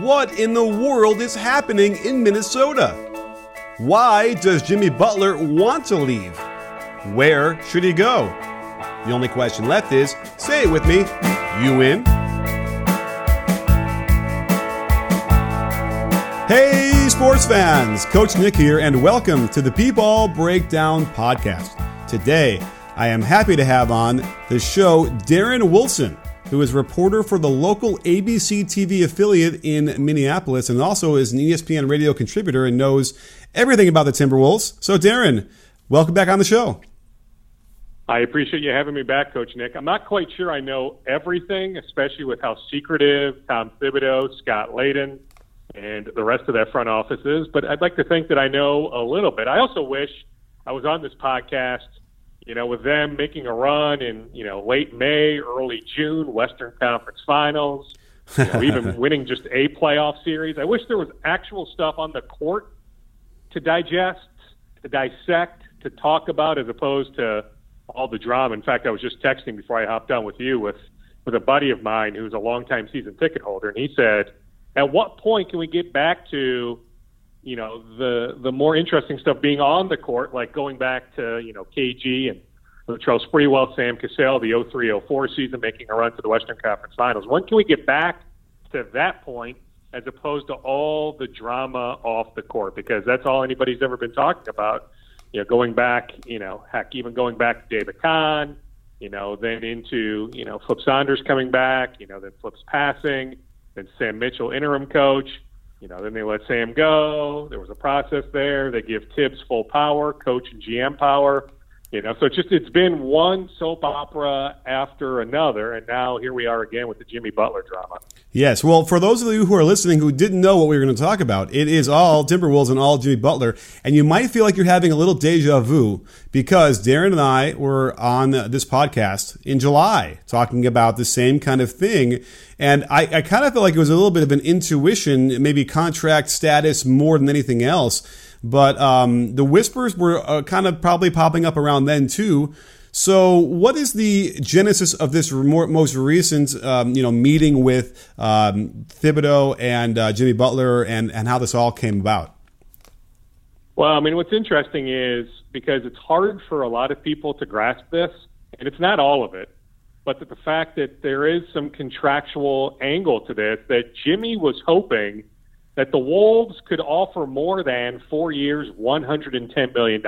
What in the world is happening in Minnesota? Why does Jimmy Butler want to leave? Where should he go? The only question left is, say it with me, you in? Hey, sports fans! Coach Nick here, and welcome to the Peaball Breakdown podcast. Today, I am happy to have on the show Darren Wilson, who is a reporter for the local ABC TV affiliate in Minneapolis and also is an ESPN radio contributor and knows everything about the Timberwolves. So, Darren, welcome back on the show. I appreciate you having me back, Coach Nick. I'm not quite sure I know everything, especially with how secretive Tom Thibodeau, Scott Layden, and the rest of that front office is, but I'd like to think that I know a little bit. I also wish I was on this podcast with them making a run in, late May, early June, Western Conference Finals, even winning just a playoff series. I wish there was actual stuff on the court to digest, to dissect, to talk about, as opposed to all the drama. In fact, I was just texting before I hopped on with you with a buddy of mine who's a longtime season ticket holder, and he said, at what point can we get back to the more interesting stuff being on the court, like going back to, KG and Latrell Sprewell, Sam Cassell, the 03-04 season, making a run to the Western Conference Finals. When can we get back to that point as opposed to all the drama off the court? Because that's all anybody's ever been talking about, going back, even going back to David Kahn, then into, Flip Saunders coming back, then Flip's passing, then Sam Mitchell, interim coach. Then they let Sam go. There was a process there. They give Tibbs full power, coach and GM power. So it's been one soap opera after another, and now here we are again with the Jimmy Butler drama. Yes, well, for those of you who are listening who didn't know what we were going to talk about, it is all Timberwolves and all Jimmy Butler, and you might feel like you're having a little deja vu because Darren and I were on this podcast in July talking about the same kind of thing, and I kind of feel like it was a little bit of an intuition, maybe contract status more than anything else. But the whispers were kind of probably popping up around then, too. So what is the genesis of this most recent meeting with Thibodeau and Jimmy Butler and how this all came about? Well, what's interesting is because it's hard for a lot of people to grasp this, and it's not all of it, but that the fact that there is some contractual angle to this, that Jimmy was hoping that the Wolves could offer more than 4 years, $110 million.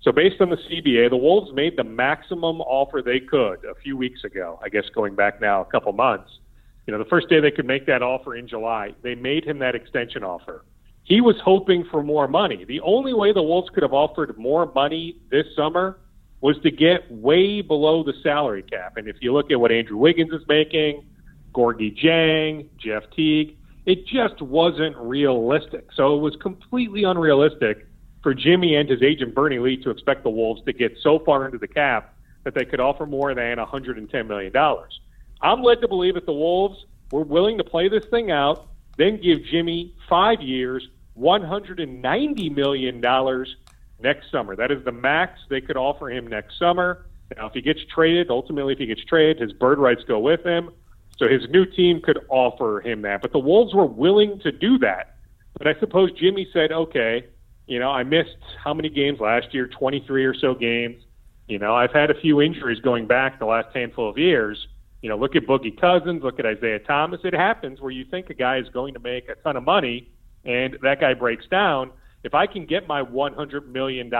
So based on the CBA, the Wolves made the maximum offer they could a few weeks ago, I guess going back now a couple months. The first day they could make that offer in July, they made him that extension offer. He was hoping for more money. The only way the Wolves could have offered more money this summer was to get way below the salary cap. And if you look at what Andrew Wiggins is making, Gorgui Dieng, Jeff Teague, it just wasn't realistic. So it was completely unrealistic for Jimmy and his agent, Bernie Lee, to expect the Wolves to get so far into the cap that they could offer more than $110 million. I'm led to believe that the Wolves were willing to play this thing out, then give Jimmy 5 years, $190 million next summer. That is the max they could offer him next summer. Now, ultimately if he gets traded, his bird rights go with him. So his new team could offer him that. But the Wolves were willing to do that. But I suppose Jimmy said, okay, I missed how many games last year, 23 or so games. I've had a few injuries going back the last handful of years. Look at Boogie Cousins, look at Isaiah Thomas. It happens where you think a guy is going to make a ton of money and that guy breaks down. If I can get my $100 million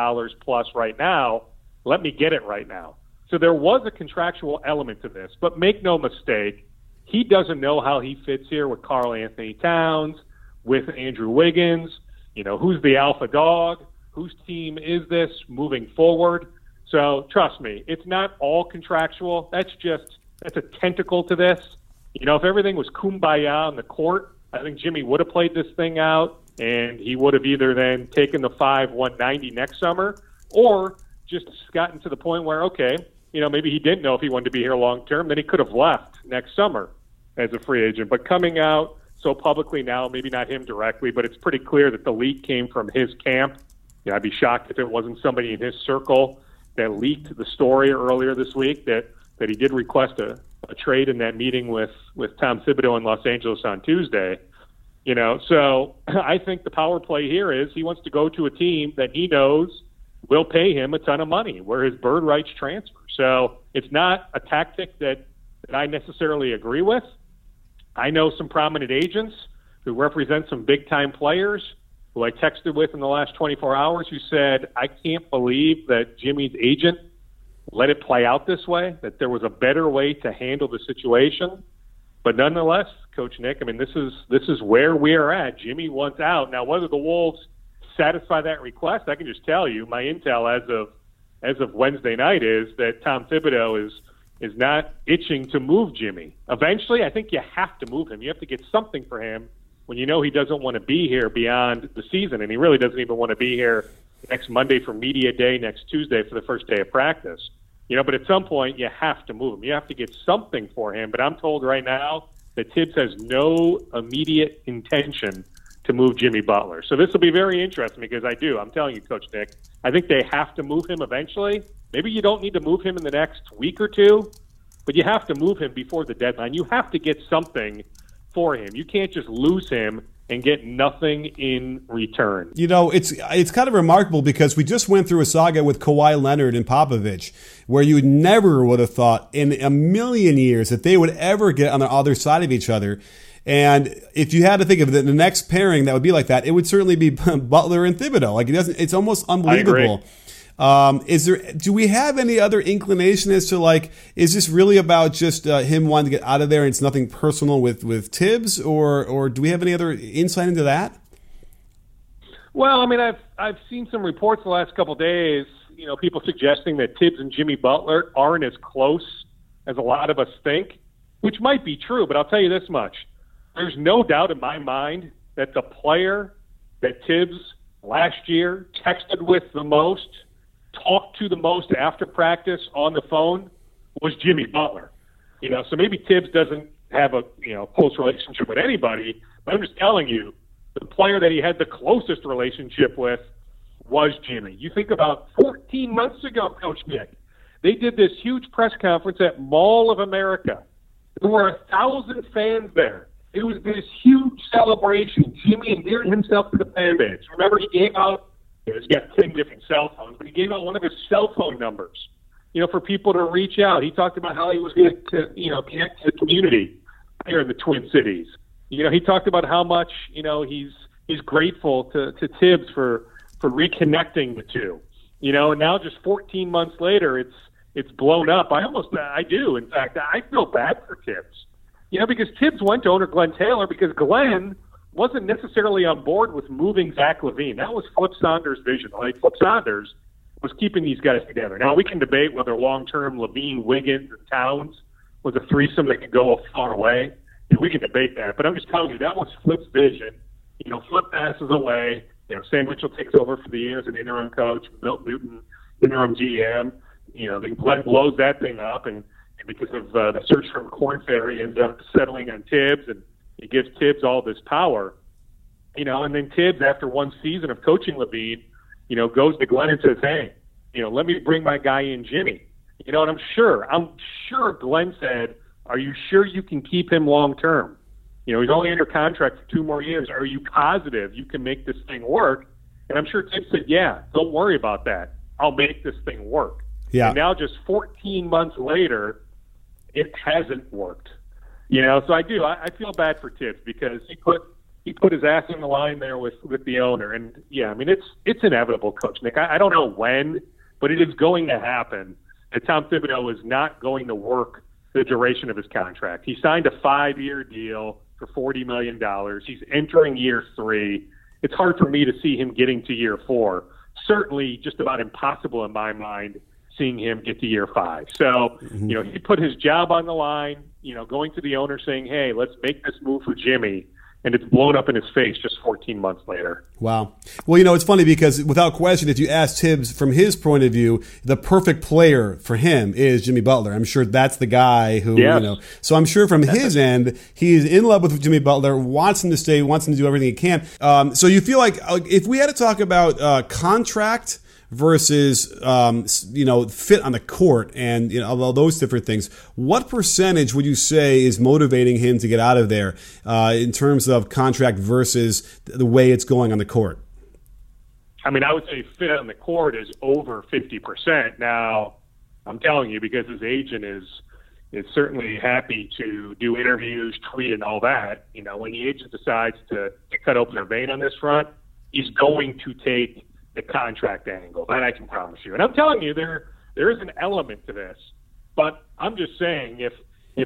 plus right now, let me get it right now. So there was a contractual element to this. But make no mistake, he doesn't know how he fits here with Karl Anthony Towns, with Andrew Wiggins. Who's the alpha dog? Whose team is this moving forward? So trust me, it's not all contractual. That's a tentacle to this. You know, if everything was kumbaya on the court, I think Jimmy would have played this thing out, and he would have either then taken the 5/190 next summer or just gotten to the point where, okay, you know, maybe he didn't know if he wanted to be here long term, then he could have left next summer as a free agent. But coming out so publicly now, maybe not him directly, but it's pretty clear that the leak came from his camp. You know, I'd be shocked if it wasn't somebody in his circle that leaked the story earlier this week that he did request a trade in that meeting with Tom Thibodeau in Los Angeles on Tuesday. You know, so I think the power play here is he wants to go to a team that he knows will pay him a ton of money, where his bird rights transfer. So it's not a tactic that I necessarily agree with. I know some prominent agents who represent some big-time players who I texted with in the last 24 hours who said, I can't believe that Jimmy's agent let it play out this way, that there was a better way to handle the situation. But nonetheless, Coach Nick, I mean, this is where we are at. Jimmy wants out. Now, whether the Wolves satisfy that request, I can just tell you my intel as of Wednesday night is that Tom Thibodeau is not itching to move Jimmy. Eventually, I think you have to move him. You have to get something for him when you know he doesn't want to be here beyond the season, and he really doesn't even want to be here next Monday for media day, next Tuesday for the first day of practice. You know, but at some point, you have to move him. You have to get something for him. But I'm told right now that Tibbs has no immediate intention to move Jimmy Butler. So this will be very interesting because I'm telling you, Coach Nick, I think they have to move him eventually. Maybe you don't need to move him in the next week or two, but you have to move him before the deadline. You have to get something for him. You can't just lose him and get nothing in return. You know, it's kind of remarkable because we just went through a saga with Kawhi Leonard and Popovich where you never would have thought in a million years that they would ever get on the other side of each other. And if you had to think of the next pairing that would be like that, it would certainly be Butler and Thibodeau. Like it's almost unbelievable. Do we have any other inclination as to like, is this really about just him wanting to get out of there and it's nothing personal with Tibbs, or do we have any other insight into that? Well, I mean, I've seen some reports the last couple of days, you know, people suggesting that Tibbs and Jimmy Butler aren't as close as a lot of us think, which might be true, but I'll tell you this much. There's no doubt in my mind that the player that Tibbs last year texted with the most, talked to the most after practice on the phone was Jimmy Butler. You know, so maybe Tibbs doesn't have a close relationship with anybody, but I'm just telling you, the player that he had the closest relationship with was Jimmy. You think about 14 months ago, Coach Nick, they did this huge press conference at Mall of America. There were 1,000 fans there. It was this huge celebration. Jimmy endeared himself to the fan base. Remember, he gave out, he's got 10 different cell phones, but he gave out one of his cell phone numbers, you know, for people to reach out. He talked about how he was going to, connect to the community here in the Twin Cities. You know, he talked about how much, he's grateful to Tibbs for reconnecting the two. You know, and now just 14 months later, it's blown up. In fact, I feel bad for Tibbs, you know, because Tibbs went to owner Glenn Taylor because Glenn wasn't necessarily on board with moving Zach Levine. That was Flip Saunders' vision. Like Flip Saunders was keeping these guys together. Now we can debate whether long-term Levine, Wiggins, and Towns was a threesome that could go far away. And we can debate that. But I'm just telling you, that was Flip's vision. You know, Flip passes away. You know, Sam Mitchell takes over for the year as an interim coach, Bill Newton, interim GM. You know, they blows that thing up, and because of the search from Corn Ferry, ends up settling on Tibbs, and it gives Tibbs all this power, you know, and then Tibbs, after one season of coaching Levine, you know, goes to Glenn and says, hey, you know, let me bring my guy in, Jimmy. You know, and I'm sure Glenn said, are you sure you can keep him long term? You know, he's only under contract for 2 more years. Are you positive you can make this thing work? And I'm sure Tibbs said, yeah, don't worry about that. I'll make this thing work. Yeah. And now just 14 months later, it hasn't worked. You know, so I feel bad for Tibbs because he put his ass in the line there with the owner. And, yeah, I mean, it's inevitable, Coach Nick. I don't know when, but it is going to happen that Tom Thibodeau is not going to work the duration of his contract. He signed a 5-year deal for $40 million. He's entering year 3. It's hard for me to see him getting to year 4. Certainly just about impossible in my mind seeing him get to year five. So, you know, he put his job on the line, you know, going to the owner saying, hey, let's make this move for Jimmy. And it's blown up in his face just 14 months later. Wow. Well, you know, it's funny because without question, if you ask Tibbs from his point of view, the perfect player for him is Jimmy Butler. I'm sure that's the guy who, you know. So I'm sure from his end, he is in love with Jimmy Butler, wants him to stay, wants him to do everything he can. So you feel like if we had to talk about contract versus, you know, fit on the court and, you know, all those different things. What percentage would you say is motivating him to get out of there in terms of contract versus the way it's going on the court? I mean, I would say fit on the court is over 50%. Now, I'm telling you, because his agent is certainly happy to do interviews, tweet, and all that. You know, when the agent decides to cut open a vein on this front, he's going to take the contract angle, and I can promise you. And I'm telling you, there is an element to this. But I'm just saying, if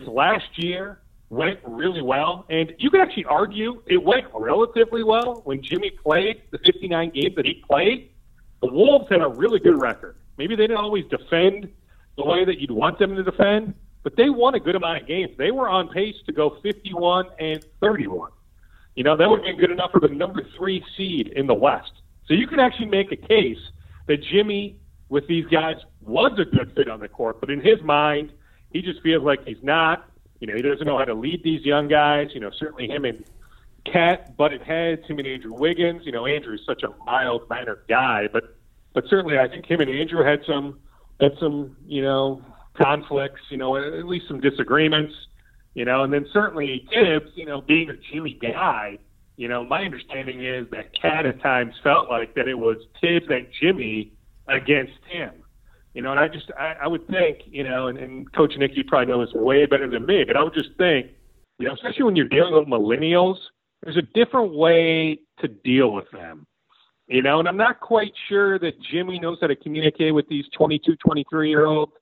last year went really well, and you could actually argue it went relatively well when Jimmy played the 59 games that he played, the Wolves had a really good record. Maybe they didn't always defend the way that you'd want them to defend, but they won a good amount of games. They were on pace to go 51-31. You know, that would have been good enough for the number 3 seed in the West. So you can actually make a case that Jimmy, with these guys, was a good fit on the court. But in his mind, he just feels like he's not. You know, he doesn't know how to lead these young guys. You know, certainly him and Cat butted heads, him and Andrew Wiggins. You know, Andrew's such a mild-mannered guy. But certainly I think him and Andrew had some, you know, conflicts, you know, at least some disagreements. You know, and then certainly Tibbs, you know, being a Jimmy guy, you know, my understanding is that Cat at times felt like that it was Tibbs and Jimmy against him. You know, and I would think, you know, and Coach Nick, you probably know this way better than me, but I would just think, you know, especially when you're dealing with millennials, there's a different way to deal with them. You know, and I'm not quite sure that Jimmy knows how to communicate with these 22, 23-year-olds.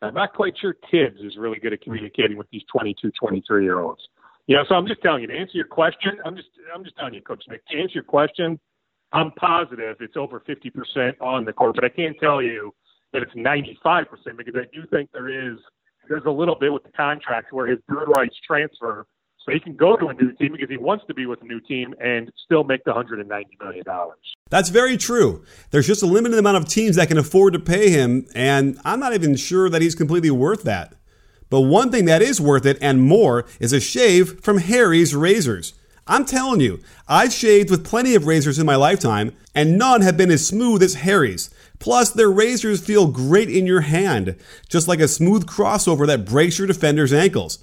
I'm not quite sure Tibbs is really good at communicating with these 22, 23-year-olds. Yeah, so I'm just telling you, to answer your question, I'm just telling you, Coach Nick, to answer your question, I'm positive it's over 50% on the court, but I can't tell you that it's 95% because I do think there's a little bit with the contract where his bird rights transfer, so he can go to a new team because he wants to be with a new team and still make the $190 million. That's very true. There's just a limited amount of teams that can afford to pay him, and I'm not even sure that he's completely worth that. But one thing that is worth it and more is a shave from Harry's razors. I'm telling you, I've shaved with plenty of razors in my lifetime, and none have been as smooth as Harry's. Plus, their razors feel great in your hand, just like a smooth crossover that breaks your defender's ankles.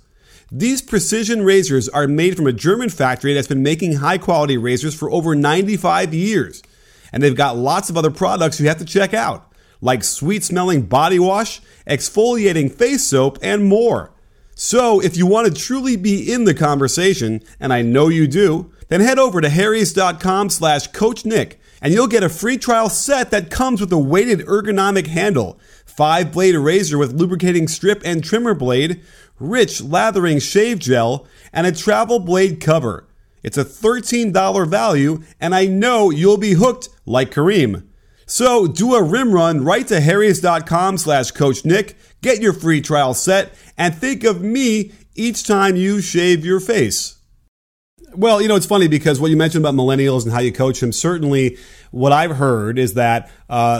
These precision razors are made from a German factory that's been making high-quality razors for over 95 years. And they've got lots of other products you have to check out, like sweet-smelling body wash, exfoliating face soap, and more. So if you want to truly be in the conversation, and I know you do, then head over to harrys.com/coachnick, and you'll get a free trial set that comes with a weighted ergonomic handle, 5-blade razor with lubricating strip and trimmer blade, rich lathering shave gel, and a travel blade cover. It's a $13 value, and I know you'll be hooked like Kareem. So do a rim run right to harrys.com/coachnick, get your free trial set, and think of me each time you shave your face. Well, you know, it's funny because what you mentioned about millennials and how you coach them, certainly what I've heard is that,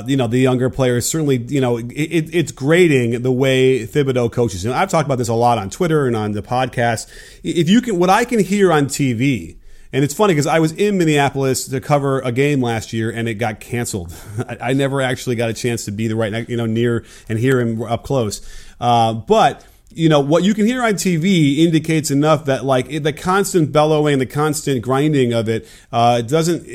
you know, the younger players certainly, you know, it's grating the way Thibodeau coaches. And I've talked about this a lot on Twitter and on the podcast. If you can, what I can hear on TV. And it's funny because I was in Minneapolis to cover a game last year, and it got canceled. I never actually got a chance to be the right, you know, near and hear him up close. But you know what you can hear on TV indicates enough that like the constant bellowing, the constant grinding of it, doesn't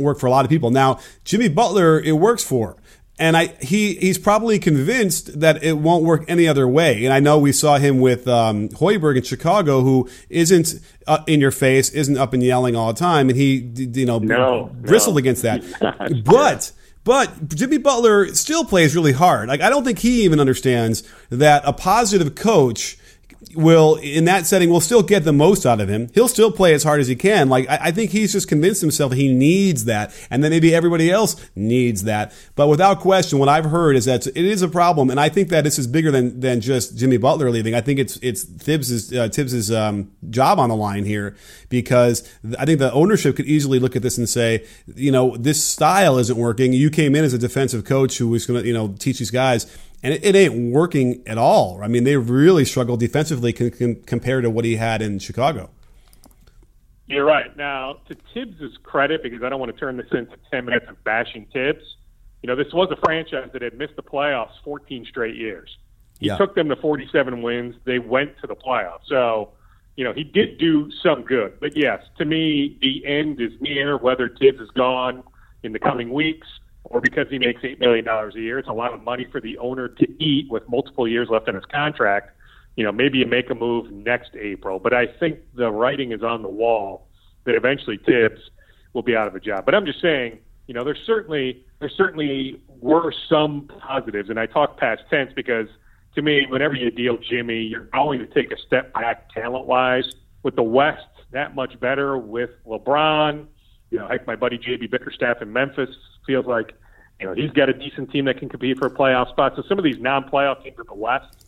work for a lot of people. Now Jimmy Butler, it works for. And he's probably convinced that it won't work any other way. And I know we saw him with Hoiberg in Chicago, who isn't in your face, isn't up and yelling all the time, and he bristled against that. But Jimmy Butler still plays really hard. Like I don't think he even understands that a positive coach will, in that setting, will still get the most out of him. He'll still play as hard as he can. Like, I think he's just convinced himself he needs that, and then maybe everybody else needs that. But without question, what I've heard is that it is a problem, and I think that this is bigger than just Jimmy Butler leaving. I think it's Tibbs's job on the line here, because I think the ownership could easily look at this and say, you know, this style isn't working. You came in as a defensive coach who was going to, you know, teach these guys. And it ain't working at all. I mean, they really struggled defensively compared to what he had in Chicago. You're right. Now, to Tibbs' credit, because I don't want to turn this into 10 minutes of bashing Tibbs, you know, this was a franchise that had missed the playoffs 14 straight years. He took them to 47 wins. They went to the playoffs. So, you know, he did do some good. But, yes, to me, the end is near, whether Tibbs is gone in the coming weeks or because he makes $8 million a year. It's a lot of money for the owner to eat with multiple years left on his contract. You know, maybe you make a move next April. But I think the writing is on the wall that eventually Tibbs will be out of a job. But I'm just saying, you know, there certainly were some positives. And I talk past tense because, to me, whenever you deal Jimmy, you're going to take a step back talent-wise. With the West that much better, with LeBron, you know, like my buddy JB Bickerstaff in Memphis feels like, you know, he's got a decent team that can compete for a playoff spot. So some of these non-playoff teams at the West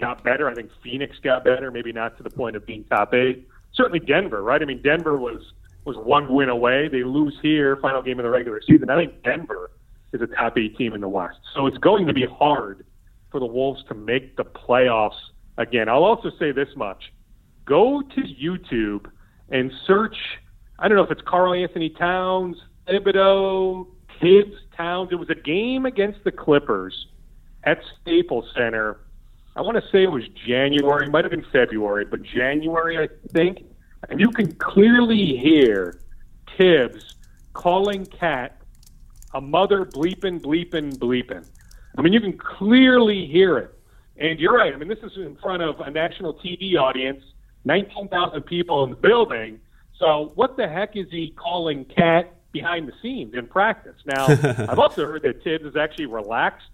got better. I think Phoenix got better, maybe not to the point of being top eight. Certainly Denver, right? I mean, Denver was one win away. They lose here, final game of the regular season. I think Denver is a top eight team in the West. So it's going to be hard for the Wolves to make the playoffs again. I'll also say this much. Go to YouTube and search, I don't know if it's Karl Anthony Towns, Thibodeau, Tibbs, Towns. It was a game against the Clippers at Staples Center. I want to say it was January. It might have been February, but January, I think. And you can clearly hear Tibbs calling Cat a mother bleeping, bleeping, bleeping. I mean, you can clearly hear it. And you're right. I mean, this is in front of a national TV audience, 19,000 people in the building. So what the heck is he calling Cat behind the scenes in practice? Now, I've also heard that Tibbs has actually relaxed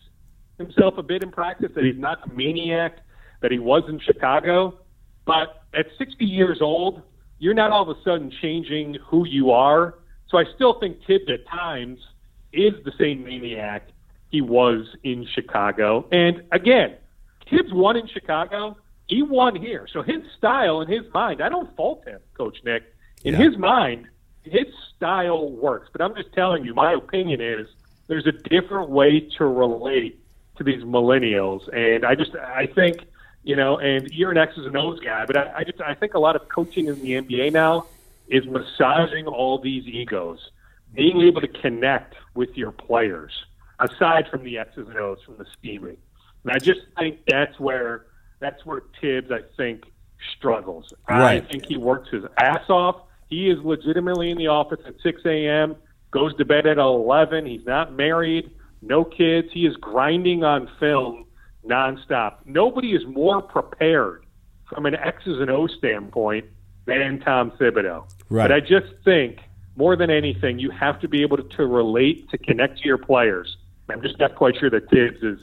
himself a bit in practice, that he's not a maniac, that he was in Chicago. But at 60 years old, you're not all of a sudden changing who you are. So I still think Tibbs at times is the same maniac he was in Chicago. And again, Tibbs won in Chicago. He won here. So his style in his mind, I don't fault him, Coach Nick. His mind, his style works. But I'm just telling you, my opinion is there's a different way to relate to these millennials. And I think, you know, and you're an X's and O's guy, but I think a lot of coaching in the NBA now is massaging all these egos, being able to connect with your players, aside from the X's and O's, from the scheming. And I just think that's where Tibbs, I think, struggles. Right. I think he works his ass off. He is legitimately in the office at 6 a.m., goes to bed at 11. He's not married, no kids. He is grinding on film nonstop. Nobody is more prepared from an X's and O's standpoint than Tom Thibodeau. Right. But I just think, more than anything, you have to be able to relate, to connect to your players. I'm just not quite sure that Tibbs is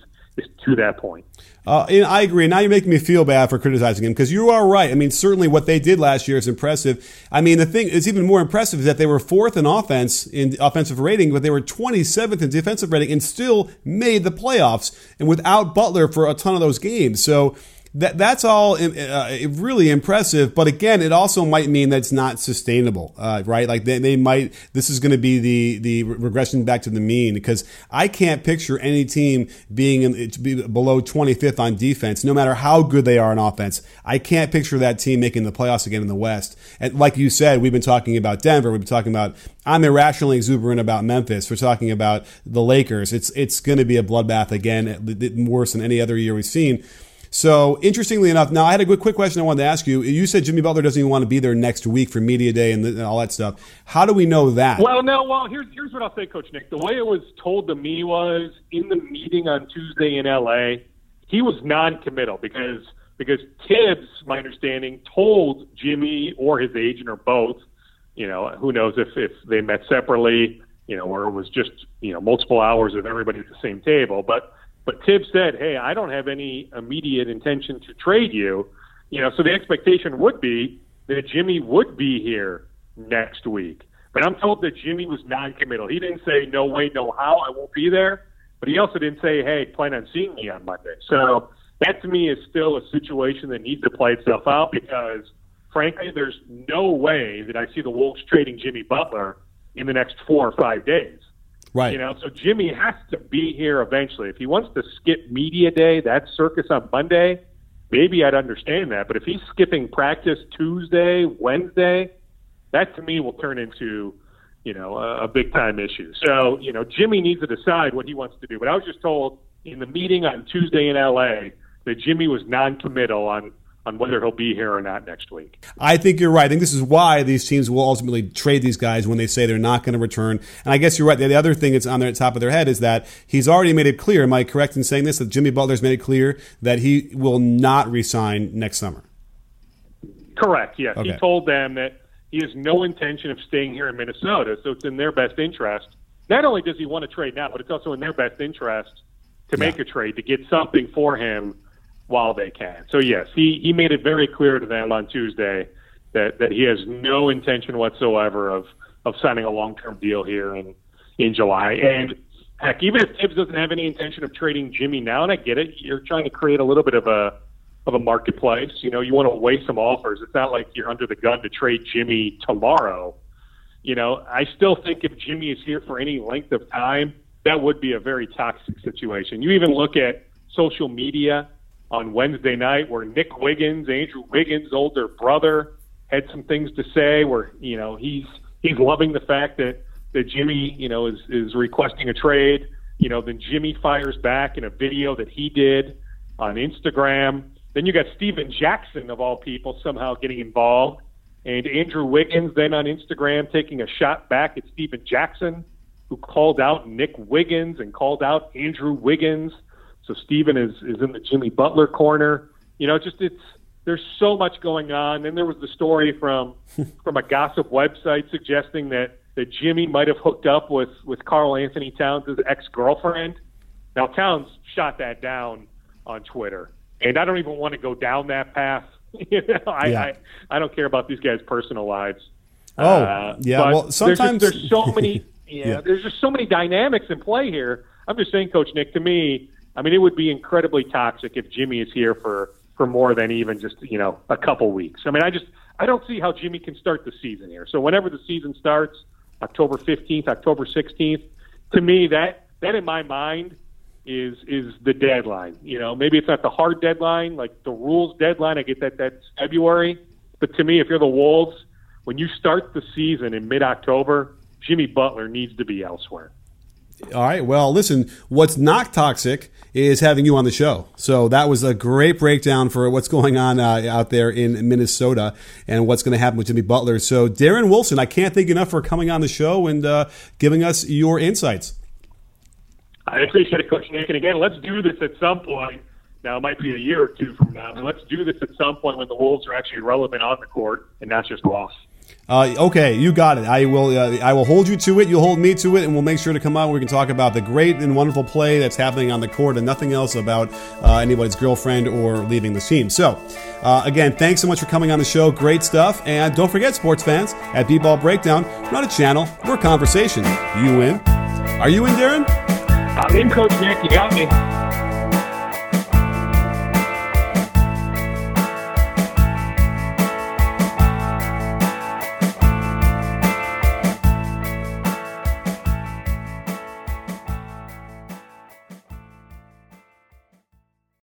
to that point. And I agree. Now you're making me feel bad for criticizing him, because you are right. I mean, certainly what they did last year is impressive. I mean, the thing that's even more impressive is that they were 4th in offense in offensive rating, but they were 27th in defensive rating and still made the playoffs, and without Butler for a ton of those games. So that's all really impressive, but again, it also might mean that it's not sustainable, right? Like they might. This is going to be the regression back to the mean, because I can't picture any team being below 25th on defense, no matter how good they are on offense. I can't picture that team making the playoffs again in the West. And like you said, we've been talking about Denver. We've been talking about. I'm irrationally exuberant about Memphis. We're talking about the Lakers. It's going to be a bloodbath again, worse than any other year we've seen. So, interestingly enough, now I had a quick question I wanted to ask you. You said Jimmy Butler doesn't even want to be there next week for Media Day and all that stuff. How do we know that? Well, no, here's what I'll say, Coach Nick. The way it was told to me was in the meeting on Tuesday in L.A., he was non-committal because Tibbs, my understanding, told Jimmy or his agent or both, you know, who knows if they met separately, you know, or it was just, you know, multiple hours of everybody at the same table, but Tibbs said, hey, I don't have any immediate intention to trade you. You know, so the expectation would be that Jimmy would be here next week. But I'm told that Jimmy was non-committal. He didn't say, no way, no how, I won't be there. But he also didn't say, hey, plan on seeing me on Monday. So that to me is still a situation that needs to play itself out because, frankly, there's no way that I see the Wolves trading Jimmy Butler in the next 4 or 5 days. Right. You know, so Jimmy has to be here eventually. If he wants to skip media day, that circus on Monday, maybe I'd understand that. But if he's skipping practice Tuesday, Wednesday, that to me will turn into, you know, a big-time issue. So, you know, Jimmy needs to decide what he wants to do. But I was just told in the meeting on Tuesday in L.A. that Jimmy was non-committal on whether he'll be here or not next week. I think you're right. I think this is why these teams will ultimately trade these guys when they say they're not going to return. And I guess you're right. The other thing that's on their top of their head is that he's already made it clear, am I correct in saying this, that Jimmy Butler's made it clear that he will not resign next summer? Correct, yes. Okay. He told them that he has no intention of staying here in Minnesota, so it's in their best interest. Not only does he want to trade now, but it's also in their best interest to make a trade, to get something for him while they can. So, yes, he made it very clear to them on Tuesday that he has no intention whatsoever of signing a long-term deal here in July. And, heck, even if Tibbs doesn't have any intention of trading Jimmy now, and I get it, you're trying to create a little bit of a marketplace. You know, you want to weigh some offers. It's not like you're under the gun to trade Jimmy tomorrow. You know, I still think if Jimmy is here for any length of time, that would be a very toxic situation. You even look at social media on Wednesday night where Nick Wiggins, Andrew Wiggins' older brother, had some things to say where, you know, he's loving the fact that Jimmy, you know, is requesting a trade. You know, then Jimmy fires back in a video that he did on Instagram. Then you got Steven Jackson, of all people, somehow getting involved. And Andrew Wiggins then on Instagram taking a shot back at Steven Jackson, who called out Nick Wiggins and called out Andrew Wiggins. So Steven is in the Jimmy Butler corner. You know, there's so much going on. And there was the story from a gossip website suggesting that Jimmy might have hooked up with Karl Anthony Towns' ex-girlfriend. Now, Towns shot that down on Twitter. And I don't even want to go down that path. You know, I don't care about these guys' personal lives. Well, sometimes there's so many. There's just so many dynamics in play here. I'm just saying, Coach Nick, to me, I mean, it would be incredibly toxic if Jimmy is here for more than even just, you know, a couple weeks. I mean, I don't see how Jimmy can start the season here. So whenever the season starts, October 15th, October 16th, to me, that in my mind is the deadline. You know, maybe it's not the hard deadline, like the rules deadline. I get that that's February. But to me, if you're the Wolves, when you start the season in mid-October, Jimmy Butler needs to be elsewhere. All right. Well, listen, what's not toxic is having you on the show. So that was a great breakdown for what's going on out there in Minnesota and what's going to happen with Jimmy Butler. So Darren Wilson, I can't thank you enough for coming on the show and giving us your insights. I appreciate it, Coach Nick. And again, let's do this at some point. Now, it might be a year or two from now, but let's do this at some point when the Wolves are actually relevant on the court and not just lost. Okay, you got it. I will hold you to it. You'll hold me to it, and we'll make sure to come out. We can talk about the great and wonderful play that's happening on the court, and nothing else about anybody's girlfriend or leaving the team. So, again, thanks so much for coming on the show. Great stuff, and don't forget, sports fans, at B-Ball Breakdown, we're not a channel, we're a conversation. You in? Are you in, Darren? I'm in, Coach Nick. You got me.